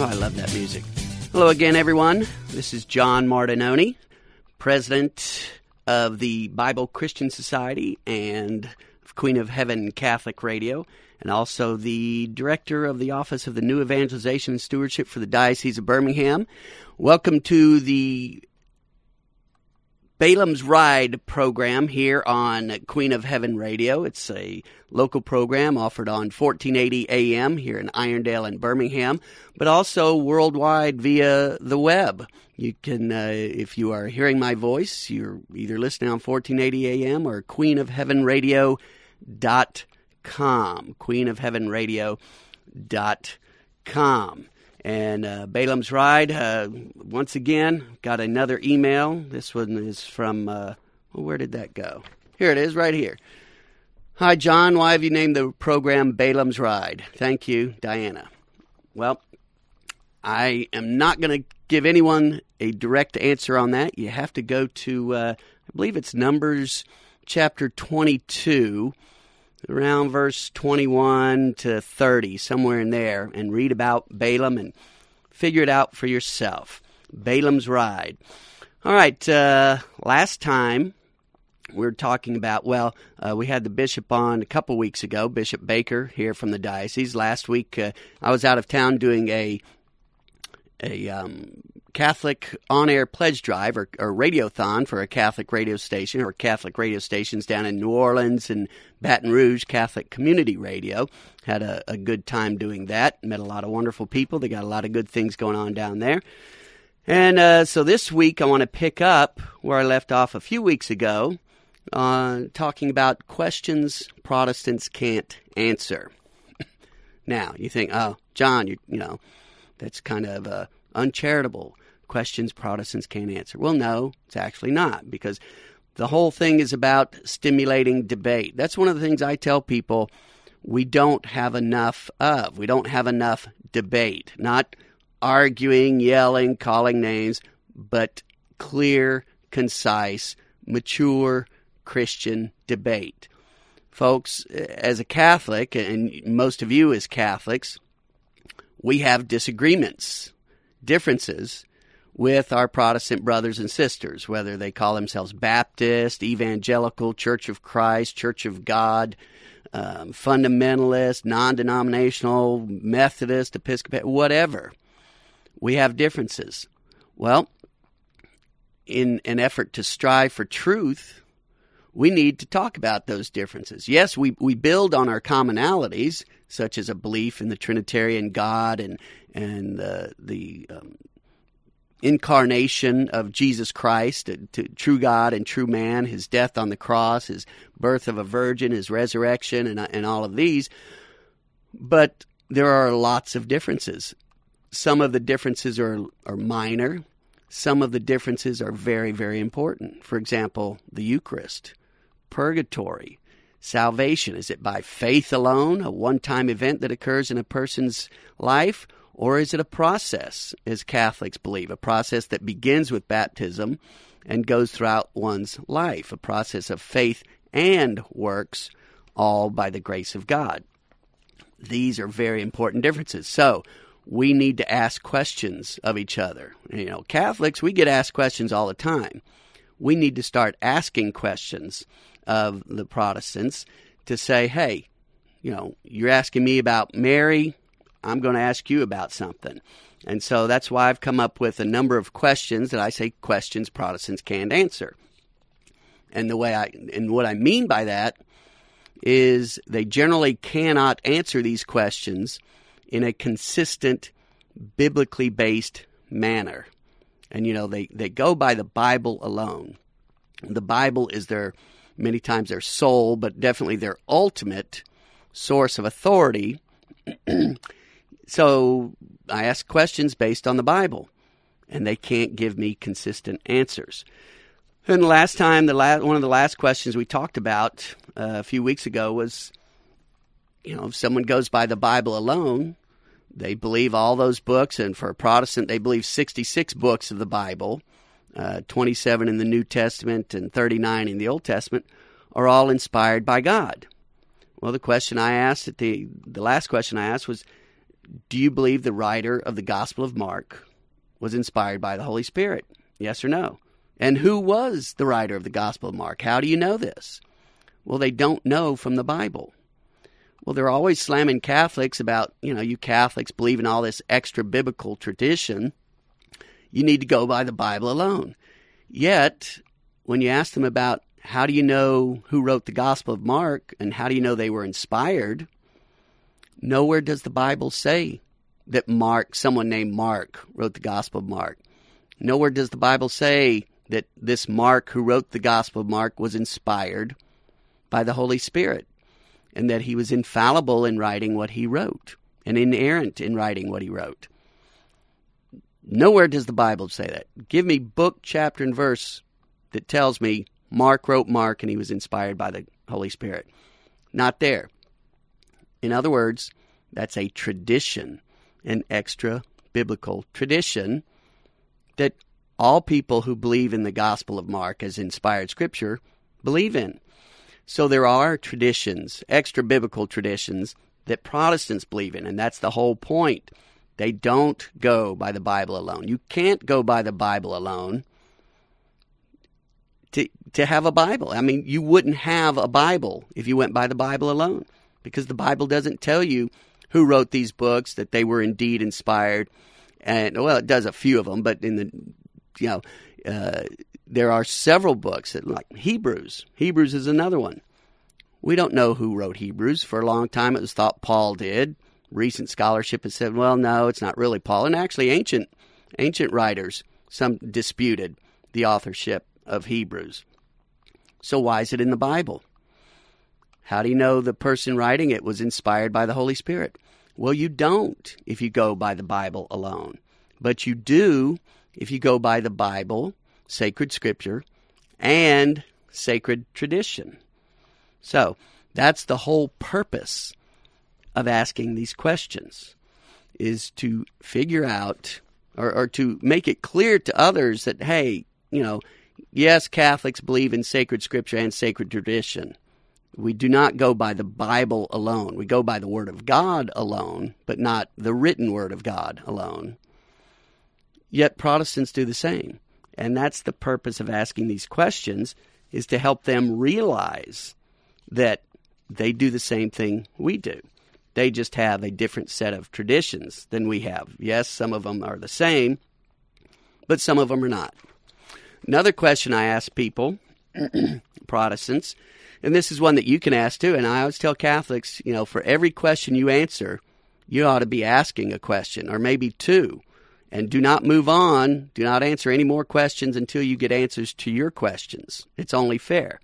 Oh, I love that music. Hello again, everyone. This is John Martinoni, president of the Bible Christian Society and Queen of Heaven Catholic Radio, and also the director of the Office of the New Evangelization and Stewardship for the Diocese of Birmingham. Welcome to the Balaam's Ride program here on Queen of Heaven Radio. It's a local program offered on 1480 AM here in Irondale and Birmingham, but also worldwide via the web. You can, if you are hearing my voice, you're either listening on 1480 AM or queenofheavenradio.com, queenofheavenradio.com. And Balaam's Ride, once again, got another email. This one is from, where did that go? Here it is, right here. Hi, John. Why have you named the program Balaam's Ride? Thank you, Diana. Well, I am not going to give anyone a direct answer on that. You have to go to, I believe it's Numbers chapter 22, around verse 21 to 30, somewhere in there, and read about Balaam and figure it out for yourself. Balaam's Ride. All right, last time we were talking about, we had the bishop on a couple weeks ago, Bishop Baker, here from the diocese. Last week I was out of town doing a Catholic on-air pledge drive or radiothon for a Catholic radio station or Catholic radio stations down in New Orleans and Baton Rouge Catholic Community Radio. Had a good time doing that. Met a lot of wonderful people. They got a lot of good things going on down there. And so this week I want to pick up where I left off a few weeks ago, talking about questions Protestants can't answer. Now, you think, oh, John, you know, that's kind of uncharitable, questions Protestants can't answer. Well, no, it's actually not, because the whole thing is about stimulating debate. That's one of the things I tell people we don't have enough of. We don't have enough debate, not arguing, yelling, calling names, but clear, concise, mature Christian debate. Folks, as a Catholic, and most of you as Catholics, we have disagreements, differences with our Protestant brothers and sisters, whether they call themselves Baptist, Evangelical, Church of Christ, Church of God, Fundamentalist, non-denominational, Methodist, Episcopal, whatever. We have differences. Well, in an effort to strive for truth, we need to talk about those differences. Yes, we build on our commonalities, such as a belief in the Trinitarian God and the incarnation of Jesus Christ, to true God and true man, his death on the cross, his birth of a virgin, his resurrection, and all of these. But there are lots of differences. Some of the differences are minor. Some of the differences are very, very important. For example, the Eucharist, purgatory, salvation. Is it by faith alone, a one-time event that occurs in a person's life, or is it a process, as Catholics believe, a process that begins with baptism and goes throughout one's life, a process of faith and works, all by the grace of God? These are very important differences. So we need to ask questions of each other. You know, Catholics, we get asked questions all the time. We need to start asking questions of the Protestants to say, hey, you know, you're asking me about Mary, I'm going to ask you about something. And so that's why I've come up with a number of questions that I say questions Protestants can't answer. And what I mean by that is they generally cannot answer these questions in a consistent, biblically based manner. And, you know, they go by the Bible alone. The Bible is many times their sole, but definitely their ultimate source of authority. So I ask questions based on the Bible, and they can't give me consistent answers. And last time, one of the last questions we talked about a few weeks ago was, you know, if someone goes by the Bible alone, they believe all those books, and for a Protestant, they believe 66 books of the Bible, 27 in the New Testament and 39 in the Old Testament, are all inspired by God. Well, the last question I asked was, do you believe the writer of the Gospel of Mark was inspired by the Holy Spirit? Yes or no? And who was the writer of the Gospel of Mark? How do you know this? Well, they don't know from the Bible. Well, they're always slamming Catholics about, you know, you Catholics believe in all this extra biblical tradition. You need to go by the Bible alone. Yet, when you ask them about how do you know who wrote the Gospel of Mark and how do you know they were inspired, nowhere does the Bible say that Mark, someone named Mark, wrote the Gospel of Mark. Nowhere does the Bible say that this Mark who wrote the Gospel of Mark was inspired by the Holy Spirit and that he was infallible in writing what he wrote and inerrant in writing what he wrote. Nowhere does the Bible say that. Give me book, chapter, and verse that tells me Mark wrote Mark and he was inspired by the Holy Spirit. Not there. In other words, that's a tradition, an extra-biblical tradition that all people who believe in the Gospel of Mark as inspired Scripture believe in. So there are traditions, extra-biblical traditions, that Protestants believe in, and that's the whole point. They don't go by the Bible alone. You can't go by the Bible alone to have a Bible. I mean, you wouldn't have a Bible if you went by the Bible alone, because the Bible doesn't tell you who wrote these books, that they were indeed inspired. And, well, it does a few of them, but in the, you know, there are several books that, like Hebrews. Hebrews is another one. We don't know who wrote Hebrews. For a long time, it was thought Paul did. Recent scholarship has said, well, no, it's not really Paul. And actually, ancient writers, some disputed the authorship of Hebrews. So why is it in the Bible? How do you know the person writing it was inspired by the Holy Spirit? Well, you don't if you go by the Bible alone. But you do if you go by the Bible, sacred Scripture, and sacred tradition. So that's the whole purpose of asking these questions, is to figure out or to make it clear to others that, hey, you know, yes, Catholics believe in sacred Scripture and sacred tradition. We do not go by the Bible alone. We go by the Word of God alone, but not the written Word of God alone. Yet Protestants do the same. And that's the purpose of asking these questions, is to help them realize that they do the same thing we do. They just have a different set of traditions than we have. Yes, some of them are the same, but some of them are not. Another question I ask people, Protestants, and this is one that you can ask too, and I always tell Catholics, you know, for every question you answer, you ought to be asking a question, or maybe two, and do not move on, do not answer any more questions until you get answers to your questions. It's only fair.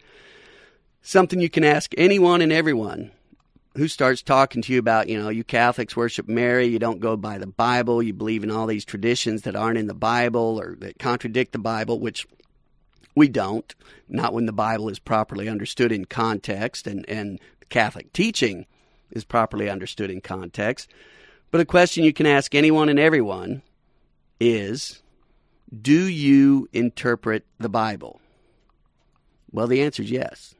Something you can ask anyone and everyone who starts talking to you about, you know, you Catholics worship Mary, you don't go by the Bible, you believe in all these traditions that aren't in the Bible or that contradict the Bible, which we don't, not when the Bible is properly understood in context and Catholic teaching is properly understood in context. But a question you can ask anyone and everyone is, do you interpret the Bible? Well, the answer is yes.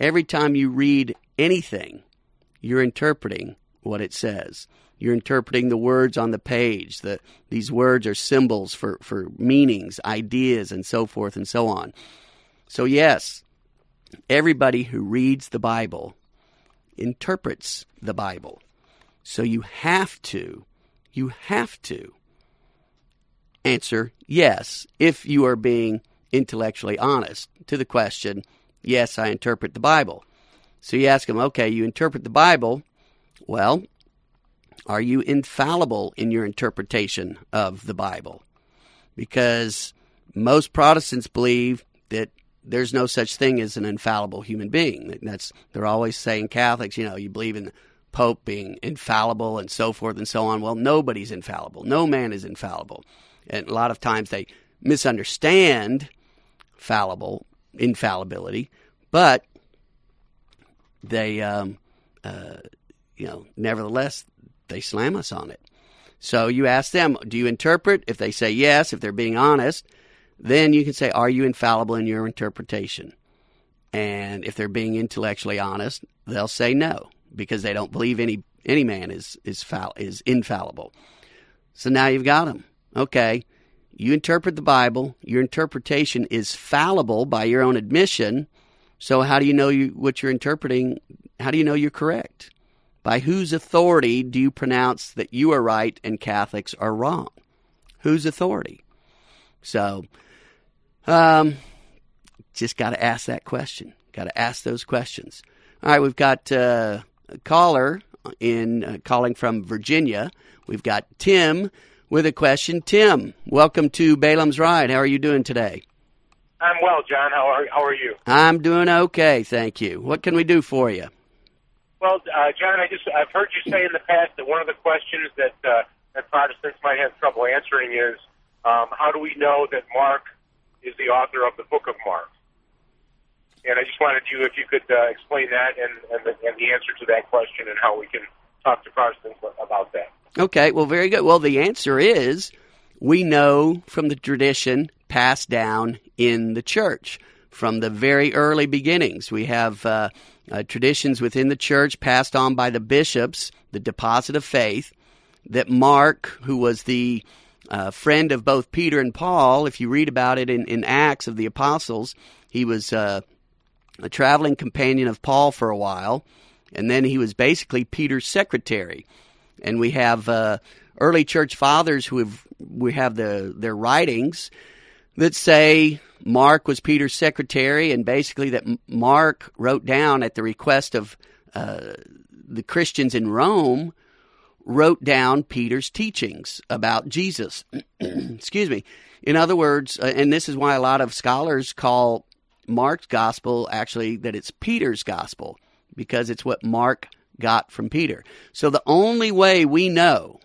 Every time you read anything, you're interpreting what it says. You're interpreting the words on the page. These words are symbols for meanings, ideas, and so forth and so on. So yes, everybody who reads the Bible interprets the Bible. So you have to answer yes if you are being intellectually honest to the question, yes, I interpret the Bible. So you ask them, okay, you interpret the Bible. Well, are you infallible in your interpretation of the Bible? Because most Protestants believe that there's no such thing as an infallible human being. They're always saying, Catholics, you know, you believe in the Pope being infallible and so forth and so on. Well, nobody's infallible. No man is infallible. And a lot of times they misunderstand infallibility, but they, nevertheless, they slam us on it. So you ask them, do you interpret? If they say yes, if they're being honest, then you can say, are you infallible in your interpretation? And if they're being intellectually honest, they'll say no, because they don't believe any Any man is infallible. So now you've got him. Okay, you interpret the Bible. Your interpretation is fallible by your own admission. So how do you know what you're interpreting? How do you know you're correct? By whose authority do you pronounce that you are right and Catholics are wrong? Whose authority? So just got to ask that question. Got to ask those questions. All right, we've got a caller calling from Virginia. We've got Tim with a question. Tim, welcome to Balaam's Ride. How are you doing today? I'm well, John. How are you? I'm doing okay, thank you. What can we do for you? Well, John, I've heard you say in the past that one of the questions that Protestants might have trouble answering is, how do we know that Mark is the author of the Book of Mark? And I just wanted you, if you could explain that and the answer to that question and how we can talk to Protestants about that. Okay, well, very good. Well, the answer is we know from the tradition passed down in the church from the very early beginnings. We have traditions within the church passed on by the bishops, the deposit of faith, that Mark, who was the friend of both Peter and Paul, if you read about it in Acts of the Apostles, he was a traveling companion of Paul for a while, and then he was basically Peter's secretary. And we have early church fathers who have their writings that say Mark was Peter's secretary, and basically that Mark wrote down at the request of the Christians in Rome, wrote down Peter's teachings about Jesus. Excuse me. In other words, and this is why a lot of scholars call Mark's gospel actually that it's Peter's gospel, because it's what Mark got from Peter. So the only way we know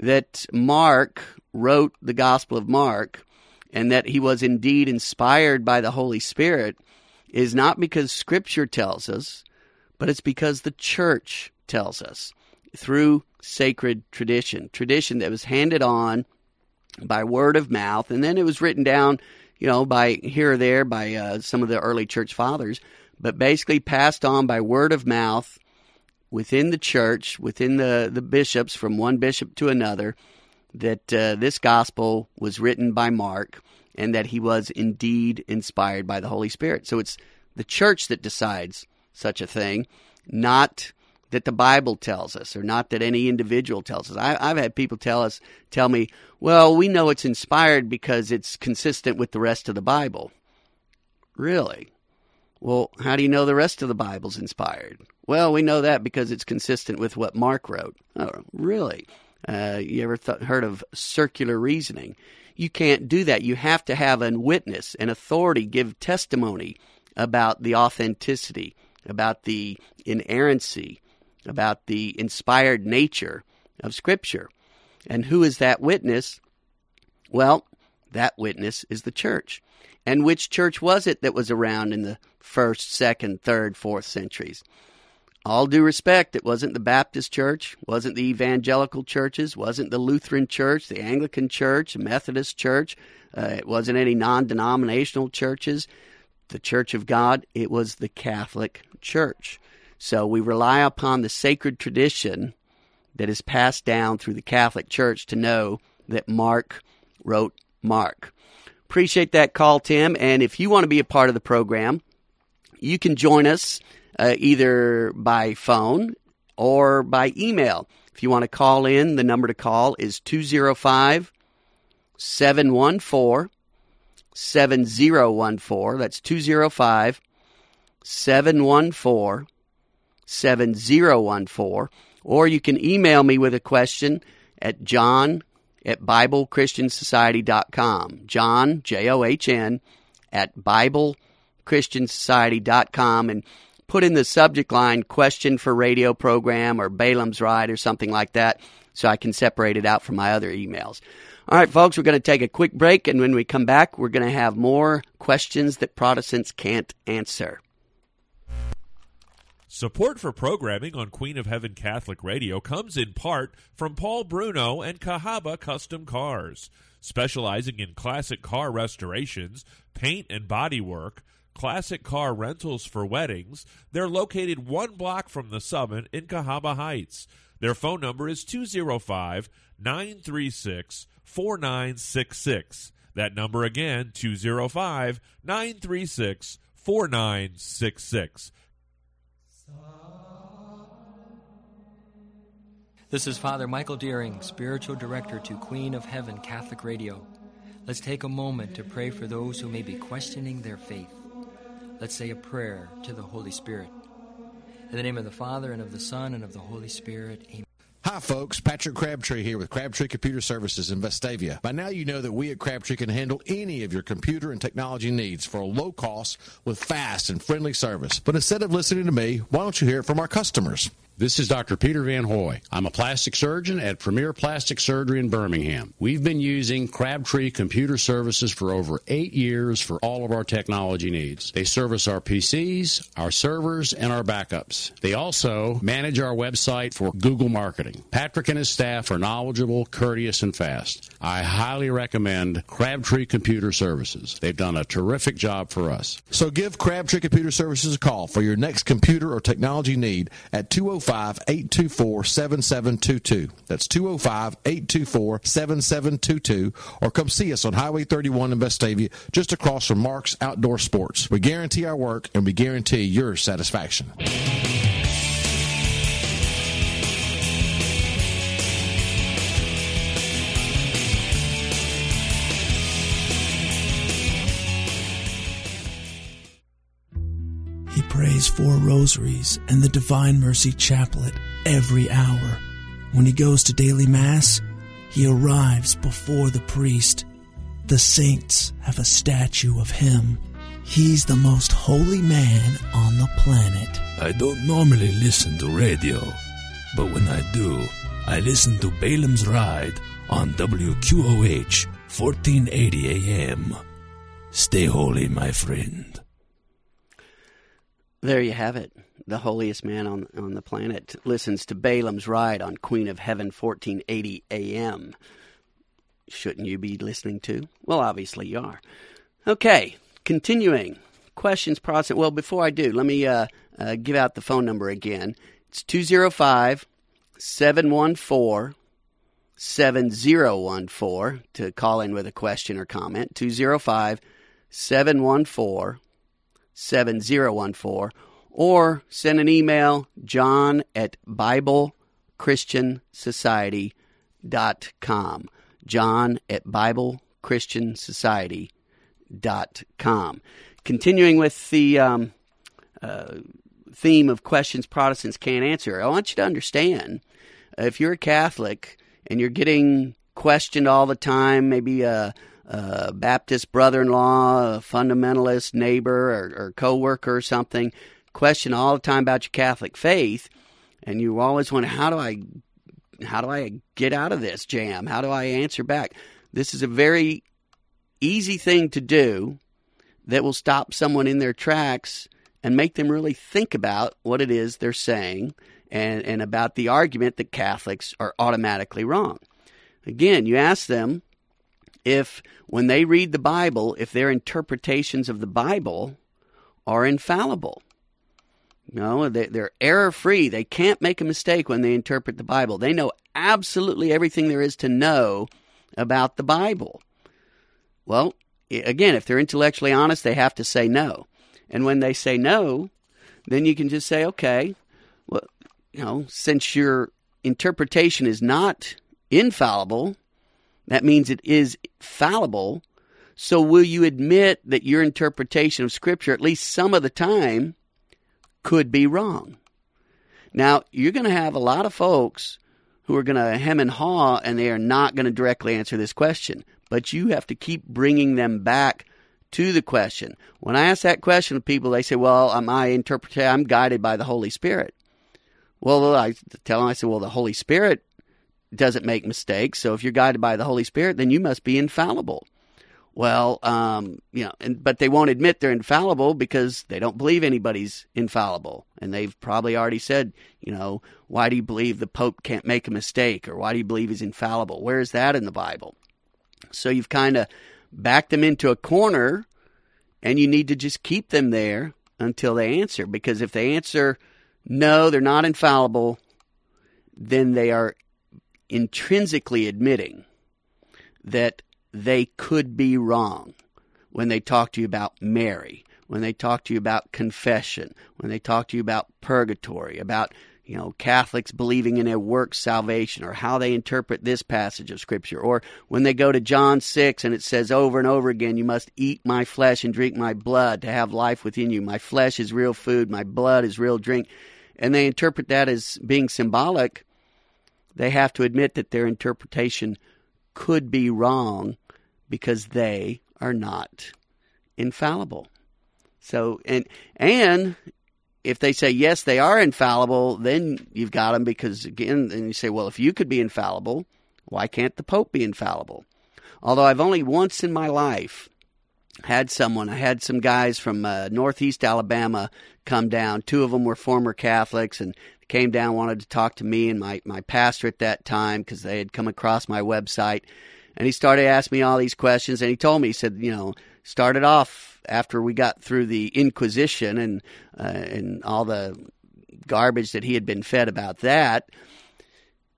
that Mark wrote the Gospel of Mark and that he was indeed inspired by the Holy Spirit is not because Scripture tells us, but it's because the church tells us through sacred tradition that was handed on by word of mouth, and then it was written down, you know, by here or there by some of the early church fathers, but basically passed on by word of mouth within the church, within the bishops, from one bishop to another, that this gospel was written by Mark and that he was indeed inspired by the Holy Spirit. So it's the church that decides such a thing, not that the Bible tells us, or not that any individual tells us. I've had people tell me, well, we know it's inspired because it's consistent with the rest of the Bible. Really? Well, how do you know the rest of the Bible's inspired? Well, we know that because it's consistent with what Mark wrote. Oh, really? You ever heard of circular reasoning? You can't do that. You have to have a witness, an authority, give testimony about the authenticity, about the inerrancy, about the inspired nature of Scripture. And who is that witness? Well, that witness is the church. And which church was it that was around in the 1st, 2nd, 3rd, 4th centuries? All due respect, it wasn't the Baptist church, wasn't the evangelical churches, wasn't the Lutheran church, the Anglican church, the Methodist church. It wasn't any non-denominational churches. The Church of God, it was the Catholic Church. So we rely upon the sacred tradition that is passed down through the Catholic Church to know that Mark wrote Mark. Appreciate that call, Tim. And if you want to be a part of the program, you can join us either by phone or by email. If you want to call in, the number to call is 205-714-7014. That's 205-714-7014. 7014, or you can email me with a question at john@biblechristiansociety.com. John, John, at biblechristiansociety.com, and put in the subject line question for radio program or Balaam's Ride or something like that, so I can separate it out from my other emails. All right, folks, we're going to take a quick break, and when we come back, we're going to have more questions that Protestants can't answer. Support for programming on Queen of Heaven Catholic Radio comes in part from Paul Bruno and Cahaba Custom Cars, specializing in classic car restorations, paint and bodywork, classic car rentals for weddings. They're located one block from the summit in Cahaba Heights. Their phone number is 205-936-4966. That number again, 205-936-4966. This is Father Michael Deering, Spiritual Director to Queen of Heaven Catholic Radio. Let's take a moment to pray for those who may be questioning their faith. Let's say a prayer to the Holy Spirit. In the name of the Father, and of the Son, and of the Holy Spirit, amen. Hi, folks. Patrick Crabtree here with Crabtree Computer Services in Vestavia. By now you know that we at Crabtree can handle any of your computer and technology needs for a low cost with fast and friendly service. But instead of listening to me, why don't you hear it from our customers? This is Dr. Peter Van Hoy. I'm a plastic surgeon at Premier Plastic Surgery in Birmingham. We've been using Crabtree Computer Services for over 8 years for all of our technology needs. They service our PCs, our servers, and our backups. They also manage our website for Google marketing. Patrick and his staff are knowledgeable, courteous, and fast. I highly recommend Crabtree Computer Services. They've done a terrific job for us. So give Crabtree Computer Services a call for your next computer or technology need at 205-824-7722. That's 205-824-7722, or come see us on Highway 31 in Vestavia, just across from Mark's Outdoor Sports. We guarantee our work, and we guarantee your satisfaction. He prays 4 rosaries and the Divine Mercy Chaplet every hour. When he goes to daily Mass, he arrives before the priest. The saints have a statue of him. He's the most holy man on the planet. I don't normally listen to radio, but when I do, I listen to Balaam's Ride on WQOH 1480 AM. Stay holy, my friend. There you have it. The holiest man on the planet listens to Balaam's Ride on Queen of Heaven, 1480 a.m. Shouldn't you be listening to? Well, obviously you are. Okay, continuing. Questions, Protestant. Well, before I do, let me give out the phone number again. It's 205-714-7014 to call in with a question or comment. 205-714-7014, or send an email, john@biblechristiansociety.com, john@biblechristiansociety.com. Continuing with the theme of questions Protestants can't answer, I want you to understand, if you're a Catholic and you're getting questioned all the time, maybe a Baptist brother-in-law, a fundamentalist neighbor or co-worker or something, question all the time about your Catholic faith, and you always wonder, how do I get out of this jam? How do I answer back? This is a very easy thing to do that will stop someone in their tracks and make them really think about what it is they're saying and about the argument that Catholics are automatically wrong. Again, you ask them, if when they read the Bible, if their interpretations of the Bible are infallible. No, they're error-free. They can't make a mistake when they interpret the Bible. They know absolutely everything there is to know about the Bible. Well, again, if they're intellectually honest, they have to say no. And when they say no, then you can just say, okay, well, since your interpretation is not infallible, that means it is fallible. So will you admit that your interpretation of Scripture, at least some of the time, could be wrong? Now, you're going to have a lot of folks who are going to hem and haw, and they are not going to directly answer this question. But you have to keep bringing them back to the question. When I ask that question to people, they say, well, I'm guided by the Holy Spirit. Well, I tell them, I say, well, the Holy Spirit doesn't make mistakes. So if you're guided by the Holy Spirit, then you must be infallible. Well, but they won't admit they're infallible because they don't believe anybody's infallible. And they've probably already said, why do you believe the Pope can't make a mistake? Or why do you believe he's infallible? Where is that in the Bible? So you've kind of backed them into a corner and you need to just keep them there until they answer. Because if they answer, no, they're not infallible, then they are intrinsically admitting that they could be wrong when they talk to you about Mary, when they talk to you about confession, when they talk to you about purgatory, about, you know, Catholics believing in a works salvation, or how they interpret this passage of Scripture, or when they go to John 6 and it says over and over again, you must eat my flesh and drink my blood to have life within you. My flesh is real food, my blood is real drink. And they interpret that as being symbolic. They have to admit that their interpretation could be wrong because they are not infallible. So, and if they say, yes, they are infallible, then you've got them, because, again, then you say, well, if you could be infallible, why can't the Pope be infallible? Although I've only once in my life had someone, I had some guys from northeast Alabama come down. Two of them were former Catholics and came down, wanted to talk to me and my pastor at that time, because they had come across my website. And he started asking me all these questions, and he told me, he said, you know, started off after we got through the Inquisition and all the garbage that he had been fed about that,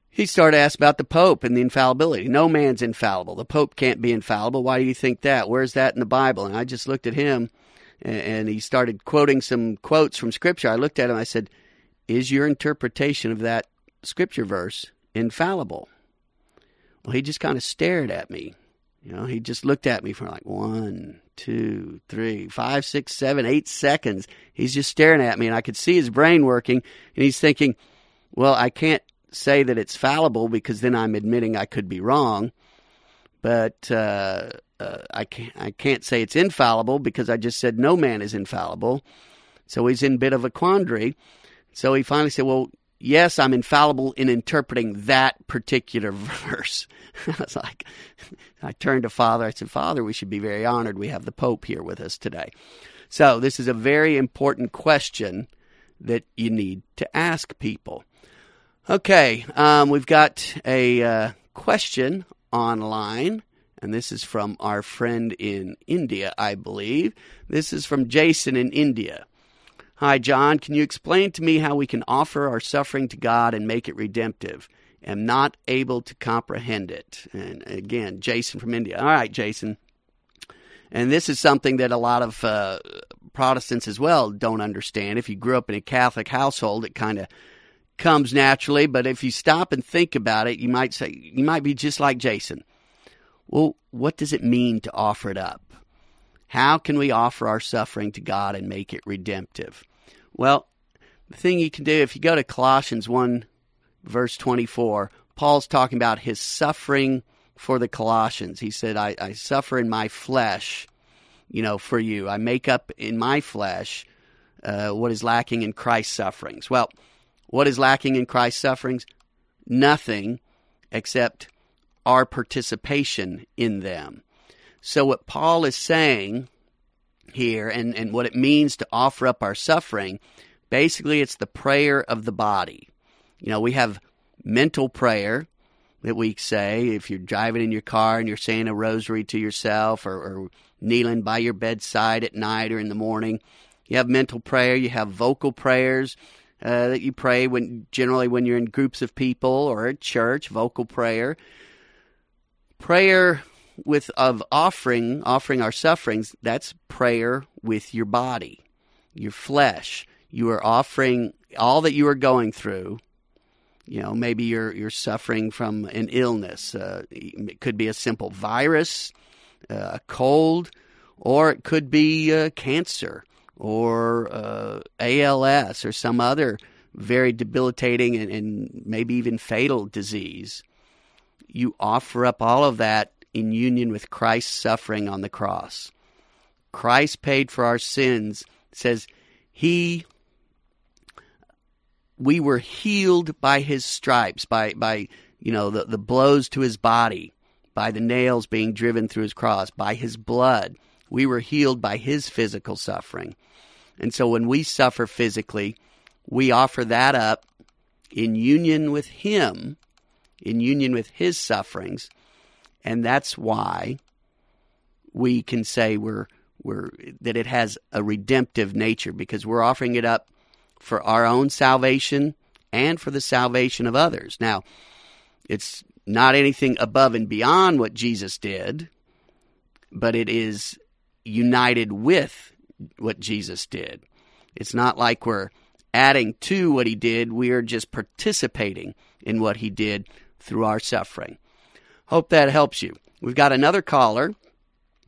he started asking about the Pope and the infallibility. No man's infallible. The Pope can't be infallible. Why do you think that? Where's that in the Bible? And I just looked at him, and he started quoting some quotes from Scripture. I looked at him, I said, is your interpretation of that Scripture verse infallible? Well, he just kind of stared at me. You know, he just looked at me for like 1, 2, 3, 5, 6, 7, 8 seconds. He's just staring at me, and I could see his brain working, and he's thinking, well, I can't say that it's fallible because then I'm admitting I could be wrong, but I can't say it's infallible because I just said no man is infallible. So he's in a bit of a quandary. So he finally said, well, yes, I'm infallible in interpreting that particular verse. I was like, I turned to Father. I said, Father, we should be very honored we have the Pope here with us today. So this is a very important question that you need to ask people. Okay, we've got a question online, and this is from our friend in India, I believe. This is from Jason in India. Hi, John. Can you explain to me how we can offer our suffering to God and make it redemptive? I'm not able to comprehend it. And again, Jason from India. All right, Jason. And this is something that a lot of Protestants as well don't understand. If you grew up in a Catholic household, it kind of comes naturally. But if you stop and think about it, you might be just like Jason. Well, what does it mean to offer it up? How can we offer our suffering to God and make it redemptive? Well, the thing you can do, if you go to Colossians 1, verse 24, Paul's talking about his suffering for the Colossians. He said, I suffer in my flesh, you know, for you. I make up in my flesh what is lacking in Christ's sufferings. Well, what is lacking in Christ's sufferings? Nothing except our participation in them. So what Paul is saying here, and what it means to offer up our suffering, basically it's the prayer of the body. You know, we have mental prayer that we say if you're driving in your car and you're saying a rosary to yourself, or kneeling by your bedside at night or in the morning. You have mental prayer. You have vocal prayers that you pray generally when you're in groups of people or at church, vocal prayer. Prayer offering our sufferings, that's prayer with your body, your flesh. You are offering all that you are going through. You know, maybe you're suffering from an illness. It could be a simple virus, a cold, or it could be cancer or ALS or some other very debilitating and maybe even fatal disease. You offer up all of that in union with Christ's suffering on the cross. Christ paid for our sins. It says, we were healed by his stripes, by the blows to his body, by the nails being driven through his cross, by his blood. We were healed by his physical suffering. And so when we suffer physically, we offer that up in union with him, in union with his sufferings. And that's why we can say we're that it has a redemptive nature, because we're offering it up for our own salvation and for the salvation of others. Now, it's not anything above and beyond what Jesus did, but it is united with what Jesus did. It's not like we're adding to what he did. We are just participating in what he did through our suffering. Hope that helps you. We've got another caller.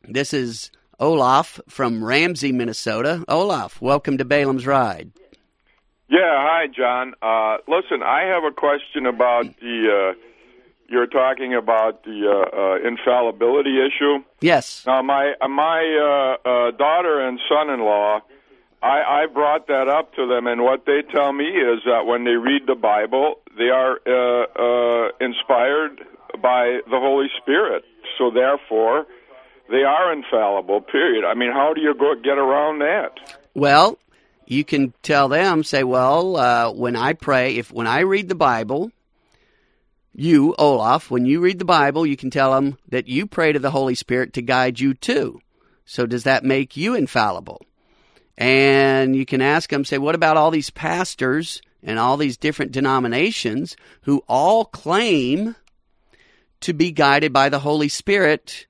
This is Olaf from Ramsey, Minnesota. Olaf, welcome to Balaam's Ride. Yeah, hi, John. Listen, I have a question about the, you're talking about the infallibility issue. Yes. Now, my daughter and son-in-law, I brought that up to them, and what they tell me is that when they read the Bible, they are inspired by the Holy Spirit, so therefore they are infallible, period. I mean, how do you get around that? Well, you can tell them, say, well, when I pray, when I read the Bible, you, Olaf, when you read the Bible, you can tell them that you pray to the Holy Spirit to guide you too. So does that make you infallible? And you can ask them, say, what about all these pastors and all these different denominations who all claim to be guided by the Holy Spirit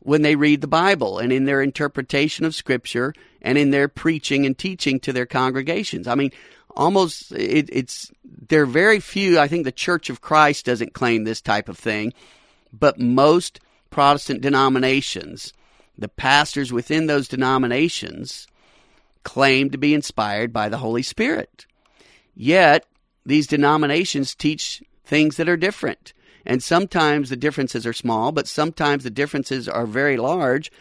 when they read the Bible and in their interpretation of Scripture and in their preaching and teaching to their congregations? I mean, almost there are very few. I think the Church of Christ doesn't claim this type of thing, but most Protestant denominations, the pastors within those denominations, claim to be inspired by the Holy Spirit. Yet, these denominations teach things that are different. And sometimes the differences are small, but sometimes the differences are very large,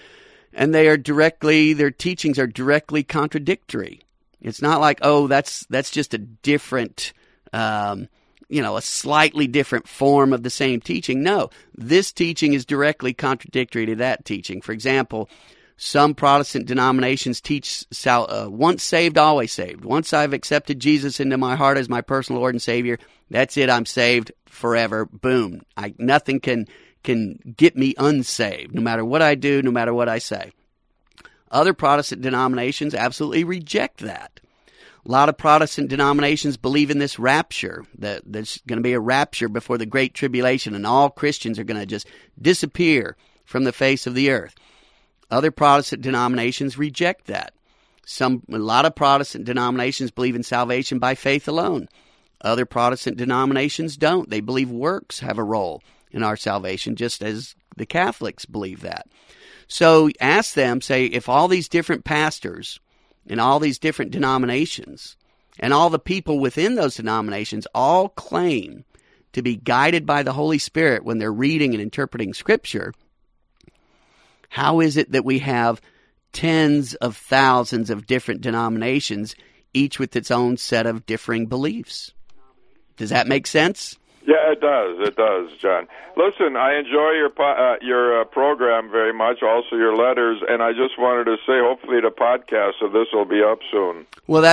and their teachings are directly contradictory. It's not like, oh, that's just a different, a slightly different form of the same teaching. No, this teaching is directly contradictory to that teaching. For example, some Protestant denominations teach once saved, always saved. Once I've accepted Jesus into my heart as my personal Lord and Savior, that's it, I'm saved forever. Boom. Nothing can get me unsaved, no matter what I do, no matter what I say. Other Protestant denominations absolutely reject that. A lot of Protestant denominations believe in this rapture, that there's going to be a rapture before the Great Tribulation, and all Christians are going to just disappear from the face of the earth. Other Protestant denominations reject that. A lot of Protestant denominations believe in salvation by faith alone. Other Protestant denominations don't. They believe works have a role in our salvation, just as the Catholics believe that. So ask them, say, if all these different pastors and all these different denominations and all the people within those denominations all claim to be guided by the Holy Spirit when they're reading and interpreting Scripture, how is it that we have tens of thousands of different denominations, each with its own set of differing beliefs? Does that make sense? Yeah, it does. It does, John. Listen, I enjoy your program very much, also your letters, and I just wanted to say hopefully the podcast of this will be up soon. Well,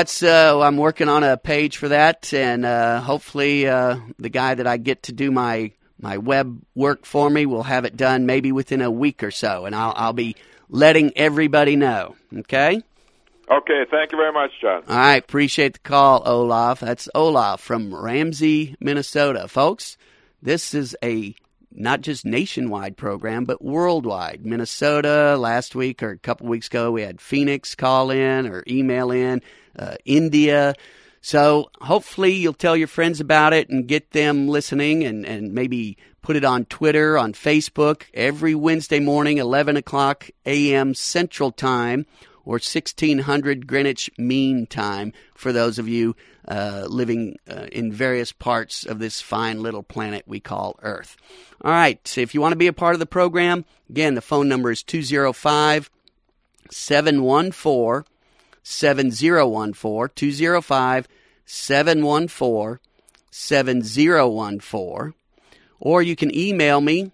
I'm working on a page for that, and hopefully the guy that I get to do my web work for me will have it done maybe within a week or so, and I'll be letting everybody know, okay? Okay, thank you very much, John. All right, appreciate the call, Olaf. That's Olaf from Ramsey, Minnesota. Folks, this is a not just nationwide program, but worldwide. Minnesota last week or a couple weeks ago, we had Phoenix call in or email in, India. So hopefully you'll tell your friends about it and get them listening and maybe put it on Twitter, on Facebook, every Wednesday morning, 11 o'clock a.m. Central Time or 1600 Greenwich Mean Time for those of you living in various parts of this fine little planet we call Earth. All right, so if you want to be a part of the program, again, the phone number is 205-714-7014, 205-714-7014, or you can email me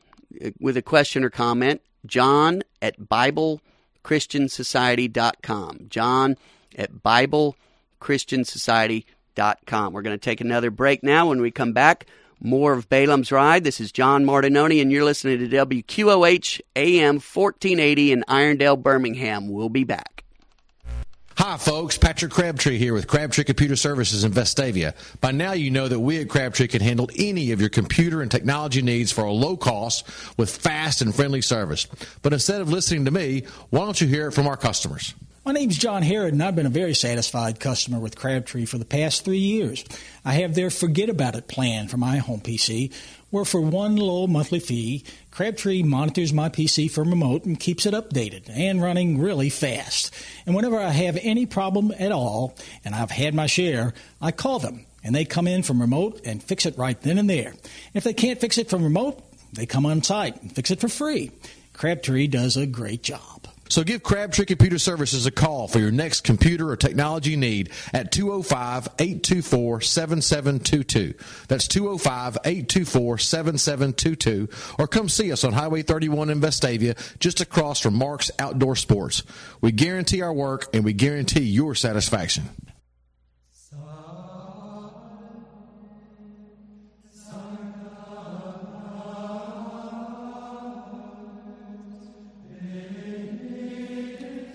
with a question or comment, john@biblechristiansociety.com, john@biblechristiansociety.com. We're going to take another break now. When we come back, more of Balaam's Ride. This is John Martinoni, and you're listening to WQOH AM 1480 in Irondale, Birmingham. We'll be back. Hi, folks. Patrick Crabtree here with Crabtree Computer Services in Vestavia. By now, you know that we at Crabtree can handle any of your computer and technology needs for a low cost with fast and friendly service. But instead of listening to me, why don't you hear it from our customers? My name's John Herod, and I've been a very satisfied customer with Crabtree for the past 3 years. I have their Forget About It plan for my home PC, where for one low monthly fee, Crabtree monitors my PC from remote and keeps it updated and running really fast. And whenever I have any problem at all, and I've had my share, I call them, and they come in from remote and fix it right then and there. And if they can't fix it from remote, they come on site and fix it for free. Crabtree does a great job. So give Crabtree Computer Services a call for your next computer or technology need at 205-824-7722. That's 205-824-7722. Or come see us on Highway 31 in Vestavia, just across from Mark's Outdoor Sports. We guarantee our work, and we guarantee your satisfaction.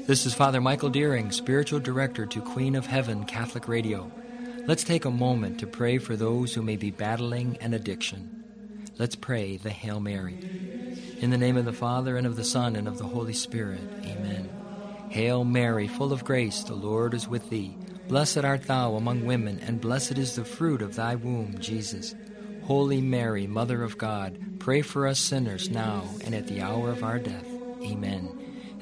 This is Father Michael Deering, Spiritual Director to Queen of Heaven Catholic Radio. Let's take a moment to pray for those who may be battling an addiction. Let's pray the Hail Mary. In the name of the Father, and of the Son, and of the Holy Spirit. Amen. Hail Mary, full of grace, the Lord is with thee. Blessed art thou among women, and blessed is the fruit of thy womb, Jesus. Holy Mary, Mother of God, pray for us sinners now and at the hour of our death. Amen. In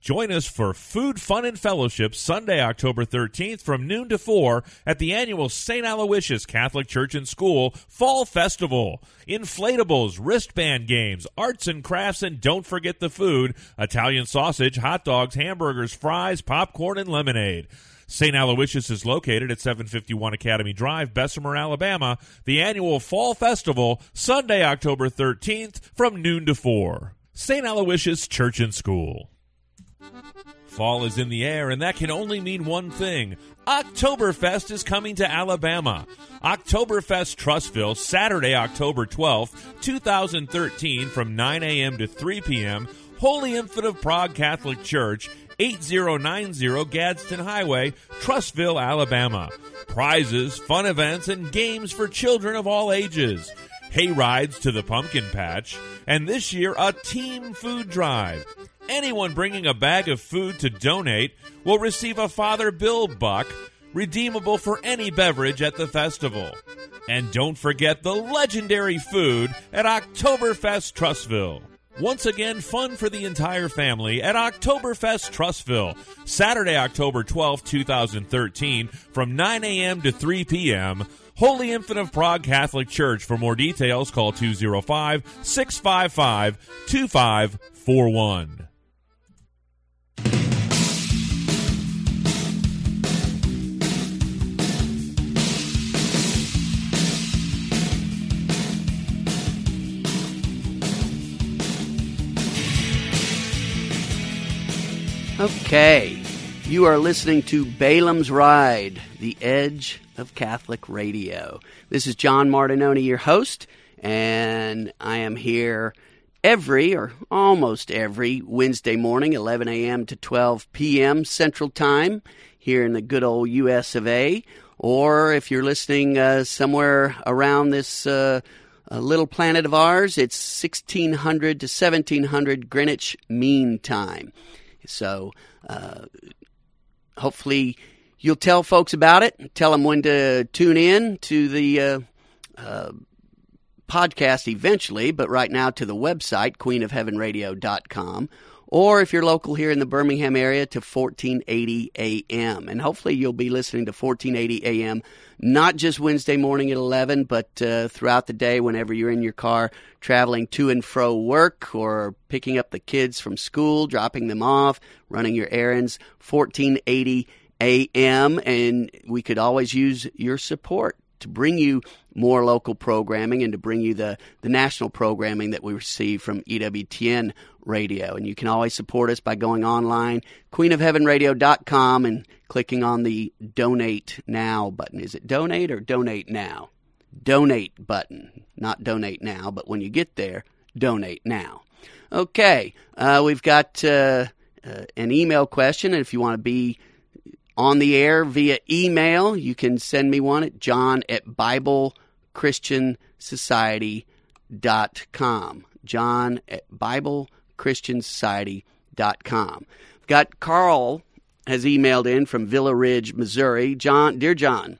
Join us for Food, Fun, and Fellowship Sunday, October 13th from noon to 4 at the annual St. Aloysius Catholic Church and School Fall Festival. Inflatables, wristband games, arts and crafts, and don't forget the food, Italian sausage, hot dogs, hamburgers, fries, popcorn, and lemonade. St. Aloysius is located at 751 Academy Drive, Bessemer, Alabama. The annual Fall Festival, Sunday, October 13th from noon to 4. St. Aloysius Church and School. Fall is in the air, and that can only mean one thing. Oktoberfest is coming to Alabama. Oktoberfest Trussville, Saturday, October 12th, 2013, from 9 a.m. to 3 p.m., Holy Infant of Prague Catholic Church, 8090 Gadsden Highway, Trussville, Alabama. Prizes, fun events, and games for children of all ages. Hay rides to the pumpkin patch, and this year, a team food drive. Anyone bringing a bag of food to donate will receive a Father Bill buck, redeemable for any beverage at the festival. And don't forget the legendary food at Oktoberfest Trussville. Once again, fun for the entire family at Oktoberfest Trussville, Saturday, October 12, 2013, from 9 a.m. to 3 p.m., Holy Infant of Prague Catholic Church. For more details, call 205-655-2541. Okay, you are listening to Balaam's Ride, the edge of Catholic radio. This is John Martinoni, your host, and I am here every, or almost every, Wednesday morning, 11 a.m. to 12 p.m. Central Time, here in the good old U.S. of A. Or if you're listening somewhere around this little planet of ours, it's 1600 to 1700 Greenwich Mean Time. So hopefully you'll tell folks about it. Tell them when to tune in to the podcast eventually, but right now to the website, queenofheavenradio.com, or if you're local here in the Birmingham area, to 1480 a.m. And hopefully you'll be listening to 1480 a.m., not just Wednesday morning at 11, but throughout the day whenever you're in your car traveling to and fro work or picking up the kids from school, dropping them off, running your errands. 1480 AM, and we could always use your support to bring you more local programming and to bring you the national programming that we receive from EWTN Radio. And you can always support us by going online, queenofheavenradio.com, and clicking on the Donate Now button. Is it Donate or Donate Now? Donate button. Not Donate Now, but when you get there, Donate Now. Okay, we've got an email question, and if you want to be on the air via email, you can send me one at john@biblechristiansociety.com. john@biblechristiansociety.com. I've got Carl has emailed in from Villa Ridge, Missouri. John, dear John,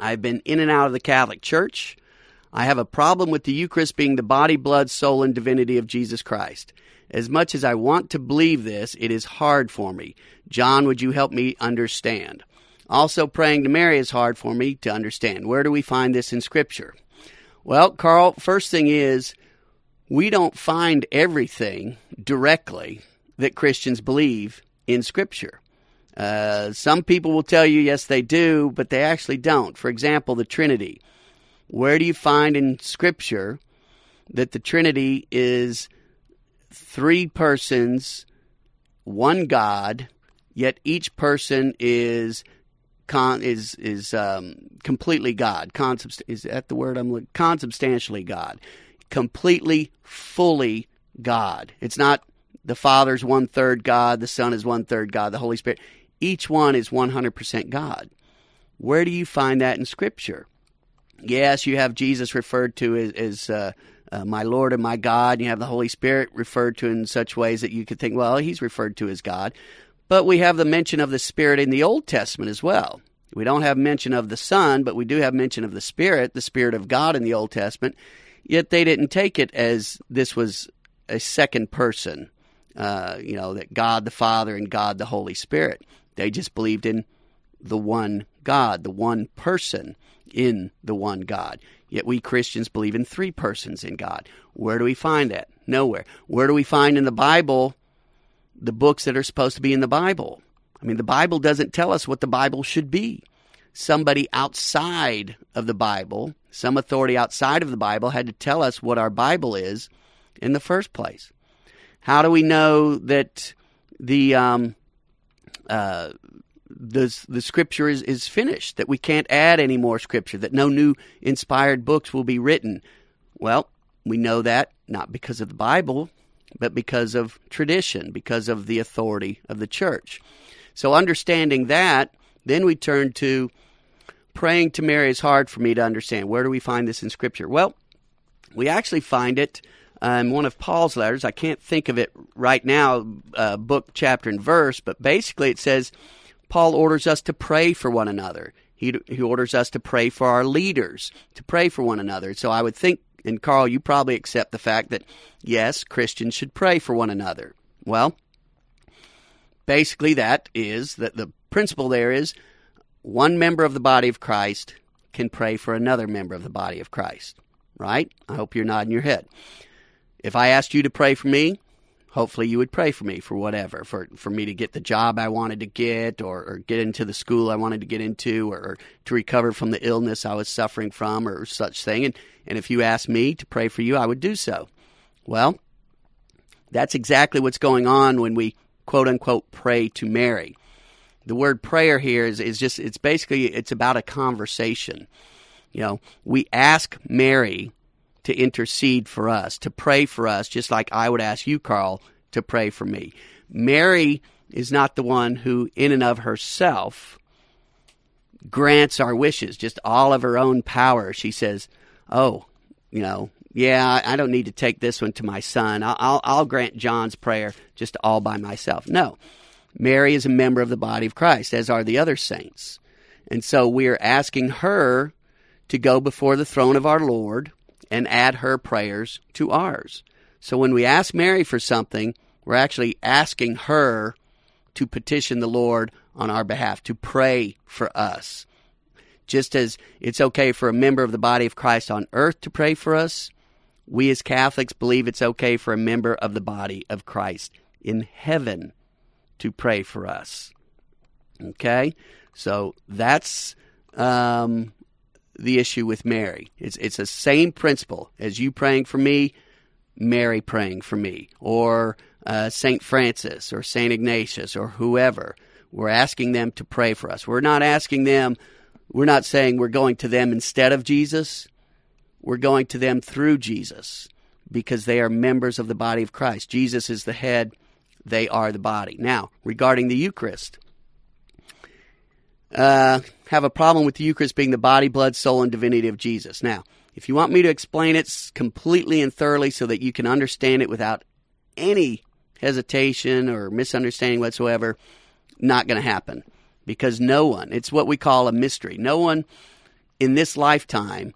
I've been in and out of the Catholic Church. I have a problem with the Eucharist being the body, blood, soul, and divinity of Jesus Christ. As much as I want to believe this, it is hard for me. John, would you help me understand? Also, praying to Mary is hard for me to understand. Where do we find this in Scripture? Well, Carl, first thing is, we don't find everything directly that Christians believe in Scripture. Some people will tell you, yes, they do, but they actually don't. For example, the Trinity. Where do you find in Scripture that the Trinity is three persons, one God, yet each person is completely God. Is that the word I'm looking? Consubstantially God, completely, fully God. It's not the Father's 1/3 God, the Son is 1/3 God, the Holy Spirit. Each one is 100% God. Where do you find that in Scripture? Yes, you have Jesus referred to as my Lord and my God, and you have the Holy Spirit referred to in such ways that you could think, well, he's referred to as God. But we have the mention of the Spirit in the Old Testament as well. We don't have mention of the Son, but we do have mention of the Spirit of God in the Old Testament. Yet they didn't take it as this was a second person, that God the Father and God the Holy Spirit. They just believed in the one God, the one person in the one God. Yet we Christians believe in three persons in God. Where do we find that? Nowhere. Where do we find in the Bible the books that are supposed to be in the Bible? I mean, the Bible doesn't tell us what the Bible should be. Somebody outside of the Bible, some authority outside of the Bible, had to tell us what our Bible is in the first place. How do we know that the Scripture is finished, that we can't add any more Scripture, that no new inspired books will be written? Well, we know that not because of the Bible, but because of tradition, because of the authority of the Church. So understanding that, then we turn to praying to Mary is hard for me to understand. Where do we find this in Scripture? Well, we actually find it in one of Paul's letters. I can't think of it right now, book, chapter, and verse, but basically it says, Paul orders us to pray for one another. He orders us to pray for our leaders, to pray for one another. So I would think, and Carl, you probably accept the fact that, yes, Christians should pray for one another. Well, basically that is, that the principle there is one member of the body of Christ can pray for another member of the body of Christ, right? I hope you're nodding your head. If I asked you to pray for me, hopefully you would pray for me for whatever, for me to get the job I wanted to get, or get into the school I wanted to get into, or to recover from the illness I was suffering from, or such thing. And if you asked me to pray for you, I would do so. Well, that's exactly what's going on when we, quote unquote, pray to Mary. The word prayer here is about a conversation. You know, we ask Mary to intercede for us, to pray for us, just like I would ask you, Carl, to pray for me. Mary is not the one who, in and of herself, grants our wishes, just all of her own power. She says, I don't need to take this one to my son. I'll grant John's prayer just all by myself. No, Mary is a member of the body of Christ, as are the other saints. And so we are asking her to go before the throne of our Lord and add her prayers to ours. So when we ask Mary for something, we're actually asking her to petition the Lord on our behalf, to pray for us. Just as it's okay for a member of the body of Christ on earth to pray for us, we as Catholics believe it's okay for a member of the body of Christ in heaven to pray for us. Okay? So that's the issue with Mary. It's the same principle as you praying for me, Mary praying for me, or St. Francis or St. Ignatius or whoever. We're asking them to pray for us. We're not asking them, we're not saying we're going to them instead of Jesus. We're going to them through Jesus because they are members of the body of Christ. Jesus is the head. They are the body. Now, regarding the Eucharist, have a problem with the Eucharist being the body, blood, soul, and divinity of Jesus. Now, if you want me to explain it completely and thoroughly so that you can understand it without any hesitation or misunderstanding whatsoever, not going to happen because no one, it's what we call a mystery. No one in this lifetime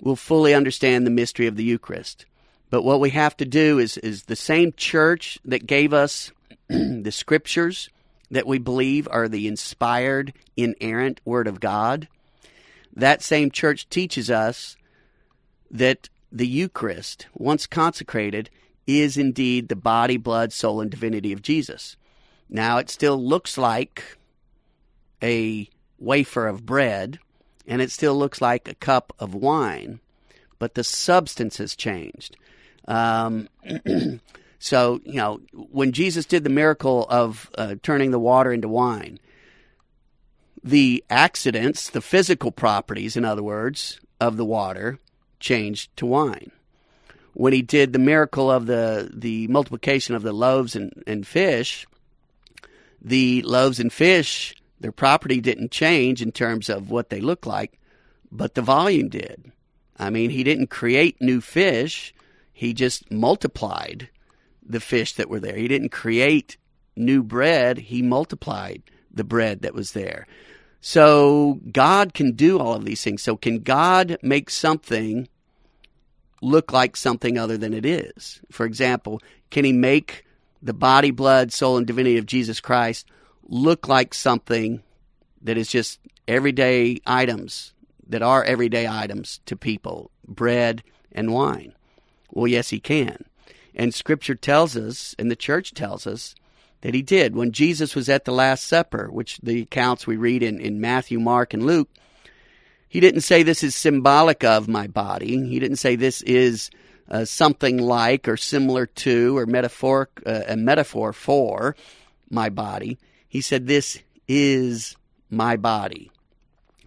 will fully understand the mystery of the Eucharist. But what we have to do is the same church that gave us the scriptures that we believe are the inspired, inerrant Word of God, that same church teaches us that the Eucharist, once consecrated, is indeed the body, blood, soul, and divinity of Jesus. Now, it still looks like a wafer of bread, and it still looks like a cup of wine, but the substance has changed. So, you know, when Jesus did the miracle of turning the water into wine, the accidents, the physical properties, in other words, of the water changed to wine. When he did the miracle of the multiplication of the loaves and fish, the loaves and fish, their property didn't change in terms of what they look like, but the volume did. I mean, he didn't create new fish. He just multiplied the fish that were there. He didn't create new bread. He multiplied the bread that was there. So God can do all of these things. So can God make something look like something other than it is? For example, can he make the body, blood, soul, and divinity of Jesus Christ look like something that is just everyday items, that are everyday items to people, bread and wine? Well, yes, he can. And Scripture tells us, and the Church tells us, that he did. When Jesus was at the Last Supper, which the accounts we read in Matthew, Mark, and Luke, he didn't say this is symbolic of my body. He didn't say this is something like or similar to or a metaphor for my body. He said, this is my body.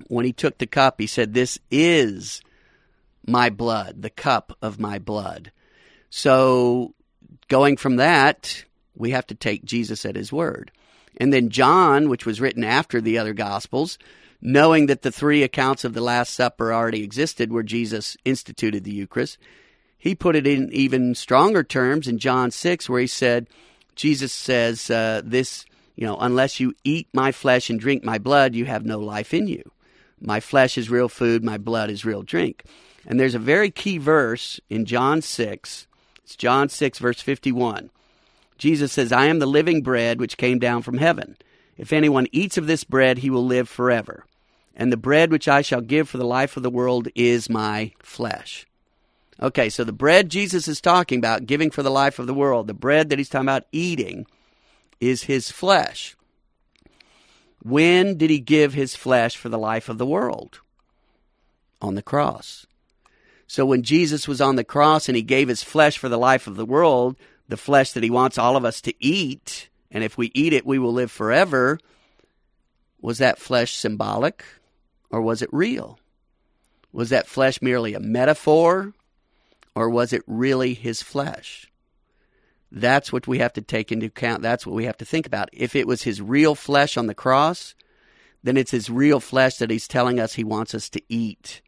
When he took the cup, he said, this is my blood, the cup of my blood. So going from that, we have to take Jesus at his word. And then John, which was written after the other Gospels, knowing that the three accounts of the Last Supper already existed where Jesus instituted the Eucharist, he put it in even stronger terms in John 6 where he said, Jesus says, this, you know, unless you eat my flesh and drink my blood, you have no life in you. My flesh is real food, my blood is real drink. And there's a very key verse in John 6. It's John 6, verse 51. Jesus says, I am the living bread which came down from heaven. If anyone eats of this bread, he will live forever. And the bread which I shall give for the life of the world is my flesh. Okay, so the bread Jesus is talking about, giving for the life of the world, the bread that he's talking about eating, is his flesh. When did he give his flesh for the life of the world? On the cross. So when Jesus was on the cross and he gave his flesh for the life of the world, the flesh that he wants all of us to eat, and if we eat it, we will live forever, was that flesh symbolic or was it real? Was that flesh merely a metaphor or was it really his flesh? That's what we have to take into account. That's what we have to think about. If it was his real flesh on the cross, then it's his real flesh that he's telling us he wants us to eat.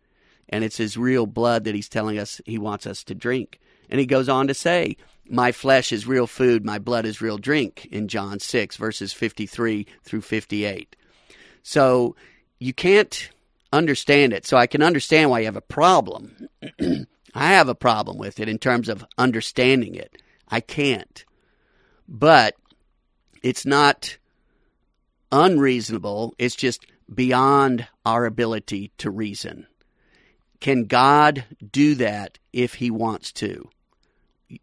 And it's his real blood that he's telling us he wants us to drink. And he goes on to say, my flesh is real food, my blood is real drink, in John 6, verses 53 through 58. So you can't understand it. So I can understand why you have a problem. I have a problem with it in terms of understanding it. I can't. But it's not unreasonable. It's just beyond our ability to reason. Can God do that if he wants to?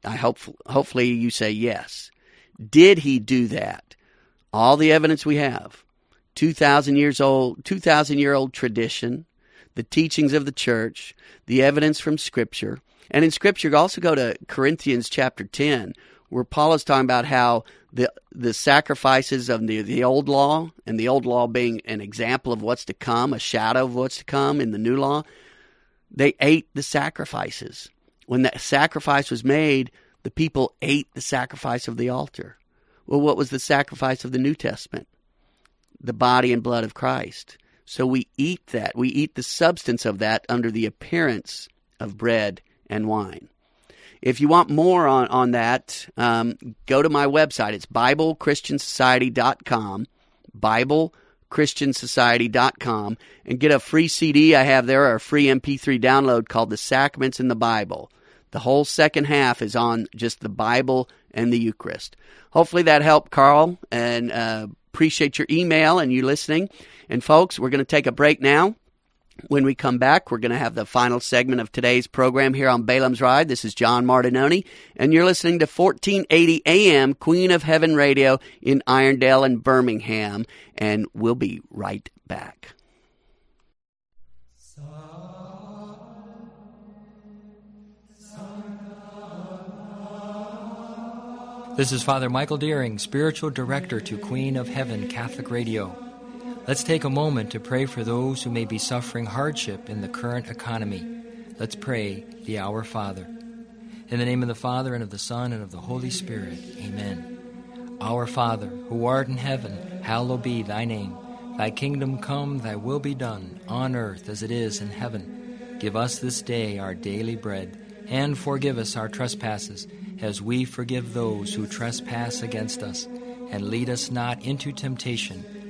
I hopefully you say yes. Did he do that? All the evidence we have. 2,000-year-old tradition, the teachings of the church, the evidence from Scripture. And in Scripture, also go to Corinthians chapter 10, where Paul is talking about how the sacrifices of the old law, and the old law being an example of what's to come, a shadow of what's to come in the new law, they ate the sacrifices. When that sacrifice was made, the people ate the sacrifice of the altar. Well, what was the sacrifice of the New Testament? The body and blood of Christ. So we eat that. We eat the substance of that under the appearance of bread and wine. If you want more on that, go to my website. It's BibleChristianSociety.com, BibleChristianSociety.com, and get a free CD I have there or a free MP3 download called The Sacraments in the Bible. The whole second half is on just the Bible and the Eucharist. Hopefully that helped, Carl, and appreciate your email and you listening. And folks, we're going to take a break now. When we come back, we're going to have the final segment of today's program here on Balaam's Ride. This is John Martinoni, and you're listening to 1480 AM Queen of Heaven Radio in Irondale and Birmingham, and we'll be right back. This is Father Michael Deering, Spiritual Director to Queen of Heaven Catholic Radio. Let's take a moment to pray for those who may be suffering hardship in the current economy. Let's pray the Our Father. In the name of the Father, and of the Son, and of the Holy Spirit. Amen. Our Father, who art in heaven, hallowed be thy name. Thy kingdom come, thy will be done, on earth as it is in heaven. Give us this day our daily bread, and forgive us our trespasses, as we forgive those who trespass against us. And lead us not into temptation,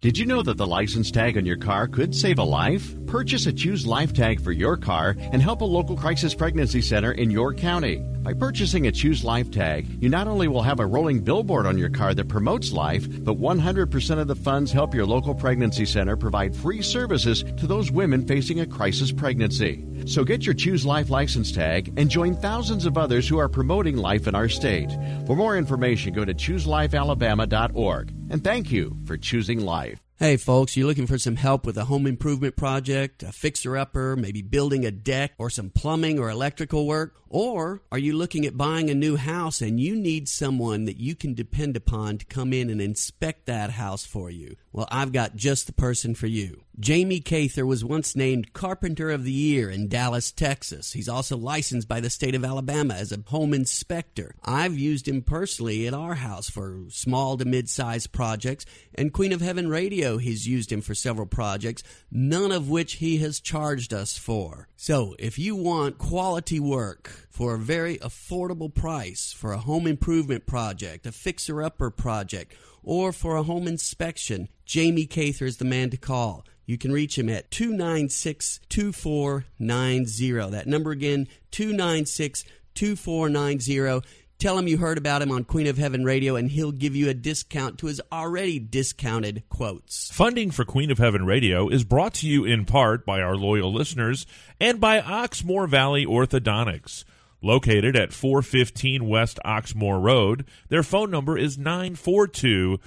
Did you know that the license tag on your car could save a life? Purchase a Choose Life tag for your car and help a local crisis pregnancy center in your county. By purchasing a Choose Life tag, you not only will have a rolling billboard on your car that promotes life, but 100% of the funds help your local pregnancy center provide free services to those women facing a crisis pregnancy. So get your Choose Life license tag and join thousands of others who are promoting life in our state. For more information, go to chooselifealabama.org. And thank you for choosing life. Hey folks, you're looking for some help with a home improvement project, a fixer-upper, maybe building a deck or some plumbing or electrical work? Or are you looking at buying a new house and you need someone that you can depend upon to come in and inspect that house for you? Well, I've got just the person for you. Jamie Cather was once named Carpenter of the Year in Dallas, Texas. He's also licensed by the state of Alabama as a home inspector. I've used him personally at our house for small to mid-sized projects, and Queen of Heaven Radio has used him for several projects, none of which he has charged us for. So if you want quality work for a very affordable price for a home improvement project, a fixer-upper project, or for a home inspection, Jamie Cather is the man to call. You can reach him at 296-2490. That number again, 296-2490. Tell him you heard about him on Queen of Heaven Radio, and he'll give you a discount to his already discounted quotes. Funding for Queen of Heaven Radio is brought to you in part by our loyal listeners and by Oxmoor Valley Orthodontics. Located at 415 West Oxmoor Road, their phone number is 942-2270.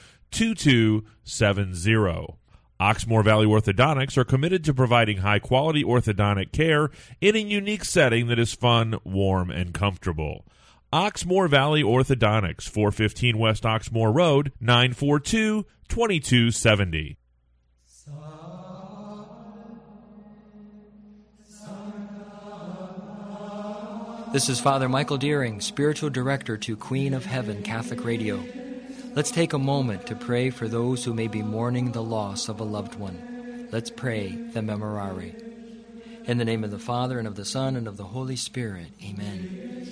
Oxmoor Valley Orthodontics are committed to providing high-quality orthodontic care in a unique setting that is fun, warm, and comfortable. Oxmoor Valley Orthodontics, 415 West Oxmoor Road, 942-2270. This is Father Michael Deering, Spiritual Director to Queen of Heaven Catholic Radio. Let's take a moment to pray for those who may be mourning the loss of a loved one. Let's pray the Memorare. In the name of the Father, and of the Son, and of the Holy Spirit. Amen.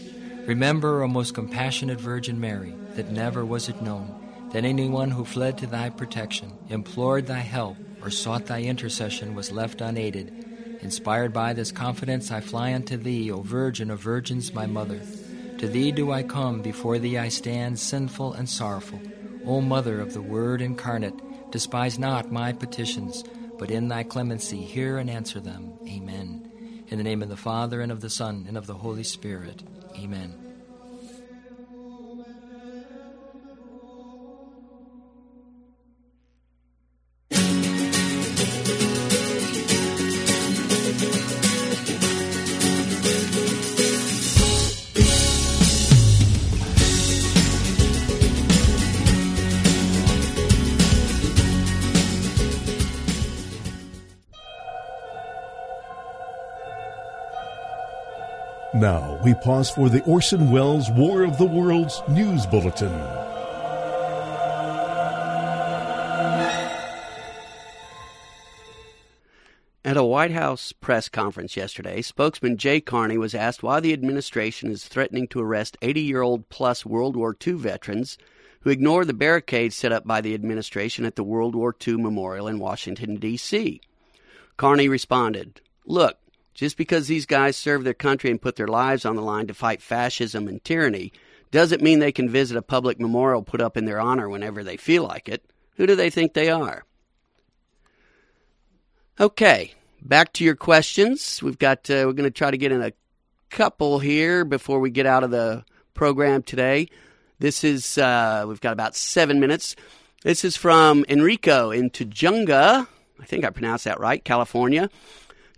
Remember, O most compassionate Virgin Mary, that never was it known that anyone who fled to thy protection, implored thy help, or sought thy intercession was left unaided. Inspired by this confidence, I fly unto thee, O Virgin of Virgins, my Mother. To thee do I come, before thee I stand, sinful and sorrowful. O Mother of the Word Incarnate, despise not my petitions, but in thy clemency hear and answer them. Amen. In the name of the Father, and of the Son, and of the Holy Spirit. Amen. Now we pause for the Orson Welles War of the Worlds News Bulletin. At a White House press conference yesterday, spokesman Jay Carney was asked why the administration is threatening to arrest 80-year-old-plus World War II veterans who ignore the barricades set up by the administration at the World War II Memorial in Washington, D.C. Carney responded, "Look, just because these guys serve their country and put their lives on the line to fight fascism and tyranny doesn't mean they can visit a public memorial put up in their honor whenever they feel like it. Who do they think they are?" Okay, back to your questions. We've got we're going to try to get in a couple here before we get out of the program today. This is we've got about 7 minutes. This is from Enrico in Tujunga. I think I pronounced that right, California.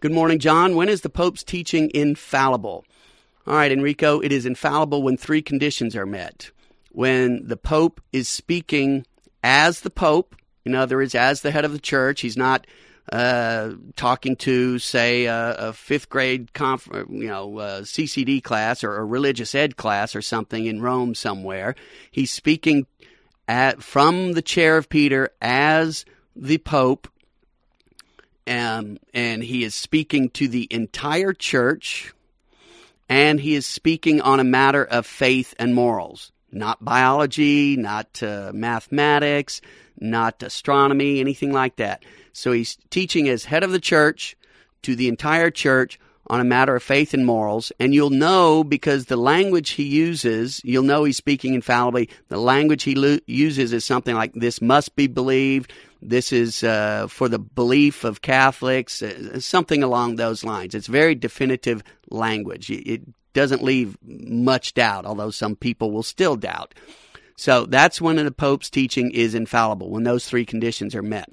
Good morning, John. When is the Pope's teaching infallible? All right, Enrico, it is infallible when three conditions are met. When the Pope is speaking as the Pope, in other words, as the head of the church, he's not talking to, say, a fifth-grade CCD class or a religious ed class or something in Rome somewhere. He's speaking from the chair of Peter as the Pope. And he is speaking to the entire church, and he is speaking on a matter of faith and morals, not biology, not mathematics, not astronomy, anything like that. So he's teaching as head of the church to the entire church on a matter of faith and morals, and you'll know because the language he uses, you'll know he's speaking infallibly. The language he uses is something like, this must be believed, this is for the belief of Catholics, something along those lines. It's very definitive language. It doesn't leave much doubt, although some people will still doubt. So that's when the Pope's teaching is infallible, when those three conditions are met.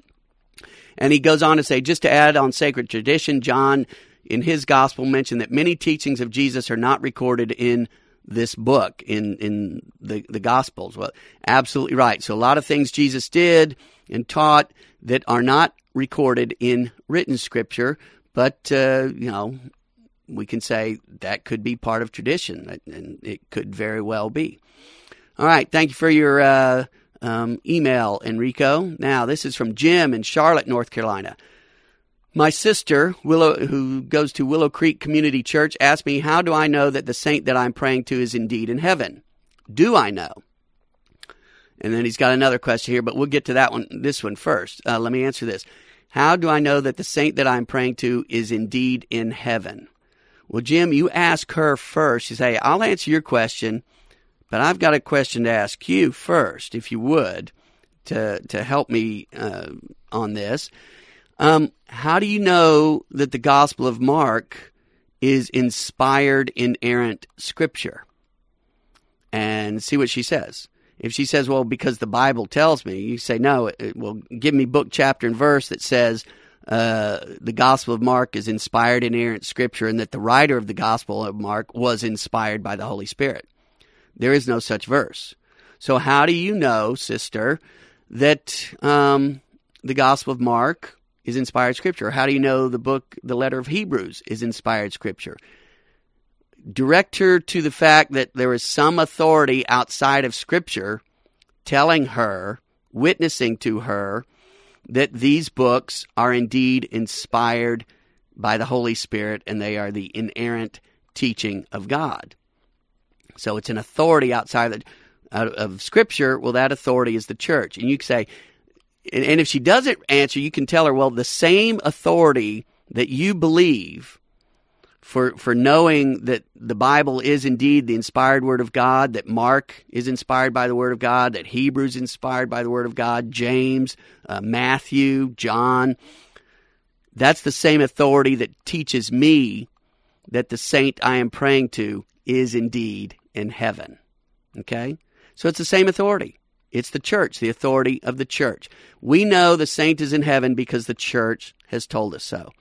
And he goes on to say, just to add on sacred tradition, John in his gospel mentioned that many teachings of Jesus are not recorded in this book, in the Gospels. Well, absolutely right. So a lot of things Jesus did and taught that are not recorded in written Scripture, but, we can say that could be part of tradition, and it could very well be. All right, thank you for your email, Enrico. Now, this is from Jim in Charlotte, North Carolina. My sister, Willow, who goes to Willow Creek Community Church, asked me, how do I know that the saint that I'm praying to is indeed in heaven? Do I know? And then he's got another question here, but we'll get to that one. This one first. Let me answer this. How do I know that the saint that I'm praying to is indeed in heaven? Well, Jim, you ask her first. You say, I'll answer your question, but I've got a question to ask you first, if you would, to help me on this. How do you know that the Gospel of Mark is inspired, inerrant Scripture? And see what she says. If she says, well, because the Bible tells me, you say, no, it will give me book, chapter, and verse that says the Gospel of Mark is inspired, inerrant Scripture, and that the writer of the Gospel of Mark was inspired by the Holy Spirit. There is no such verse. So how do you know, sister, that the Gospel of Mark is inspired Scripture? How do you know the letter of Hebrews is inspired Scripture? Direct her to the fact that there is some authority outside of Scripture telling her, witnessing to her, that these books are indeed inspired by the Holy Spirit and they are the inerrant teaching of God. So it's an authority outside of Scripture. Well, that authority is the church. And you can say, and if she doesn't answer, you can tell her, well, the same authority that you believe for knowing that the Bible is indeed the inspired Word of God, that Mark is inspired by the Word of God, that Hebrews inspired by the Word of God, James, Matthew, John. That's the same authority that teaches me that the saint I am praying to is indeed in heaven. Okay? So it's the same authority. It's the church, the authority of the church. We know the saint is in heaven because the church has told us so.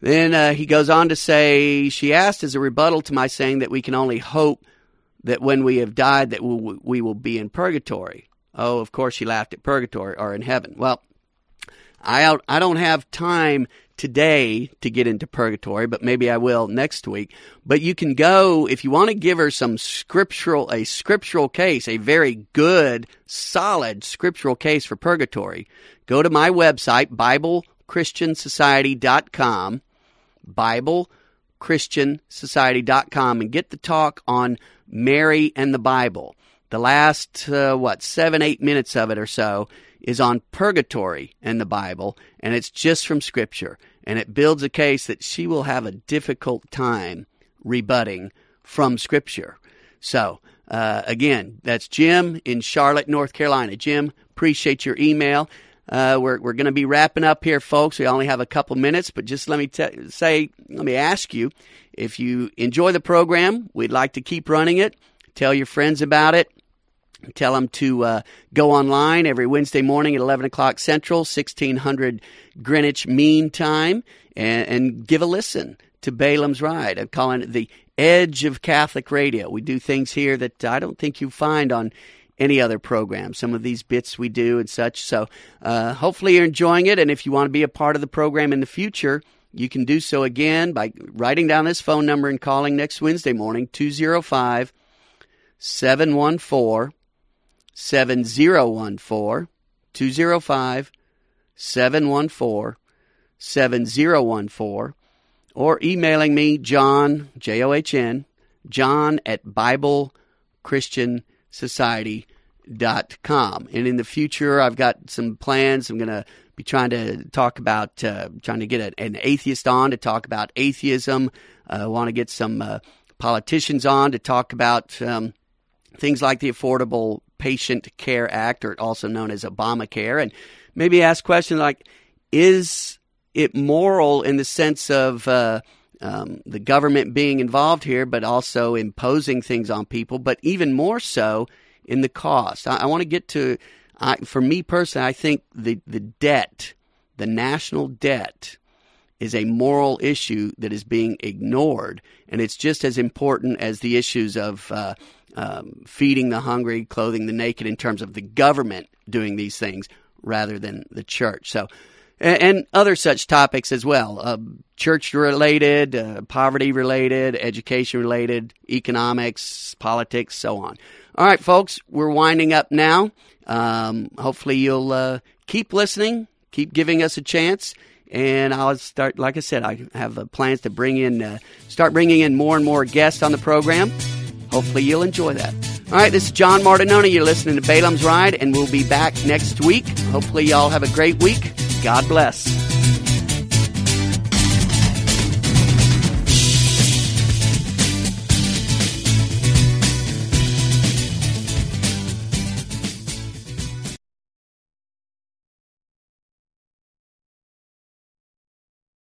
Then he goes on to say, she asked as a rebuttal to my saying that we can only hope that when we have died that we will be in purgatory. Oh, of course she laughed at purgatory or in heaven. Well, I don't have time today to get into purgatory, but maybe I will next week. But you can go, if you want to give her some scriptural case, a very good, solid scriptural case for purgatory, go to my website, BibleChristianSociety.com. BibleChristianSociety.com, and get the talk on Mary and the Bible. The last, 7-8 minutes of it or so is on purgatory and the Bible, and it's just from Scripture. And it builds a case that she will have a difficult time rebutting from Scripture. So, again, that's Jim in Charlotte, North Carolina. Jim, appreciate your email. We're going to be wrapping up here, folks. We only have a couple minutes, but just let me ask you, if you enjoy the program, we'd like to keep running it. Tell your friends about it. Tell them to go online every Wednesday morning at 11 o'clock Central, 1600 Greenwich Mean Time, and give a listen to Balaam's Ride. I'm calling it the Edge of Catholic Radio. We do things here that I don't think you find on any other program, some of these bits we do and such. So hopefully you're enjoying it. And if you want to be a part of the program in the future, you can do so again by writing down this phone number and calling next Wednesday morning, 205-714-7014, 205-714-7014, or emailing me, John, J-O-H-N, John at BibleChristianSociety.com. And in the future, I've got some plans. I'm going to be trying to talk about, trying to get an atheist on to talk about atheism. I want to get some politicians on to talk about things like the Affordable Patient Care Act, or also known as Obamacare, and maybe ask questions like, is it moral in the sense of the government being involved here, but also imposing things on people, but even more so in the cost. I want to get to, for me personally, I think the debt, the national debt, is a moral issue that is being ignored, and it's just as important as the issues of feeding the hungry, clothing the naked, in terms of the government doing these things rather than the church. So, and other such topics as well, church-related, poverty-related, education-related, economics, politics, so on. All right, folks, we're winding up now. Hopefully you'll keep listening, keep giving us a chance, and I'll start, like I said, I have plans to start bringing in more and more guests on the program. Hopefully you'll enjoy that. All right, this is John Martinoni. You're listening to Balaam's Ride, and we'll be back next week. Hopefully y'all have a great week. God bless.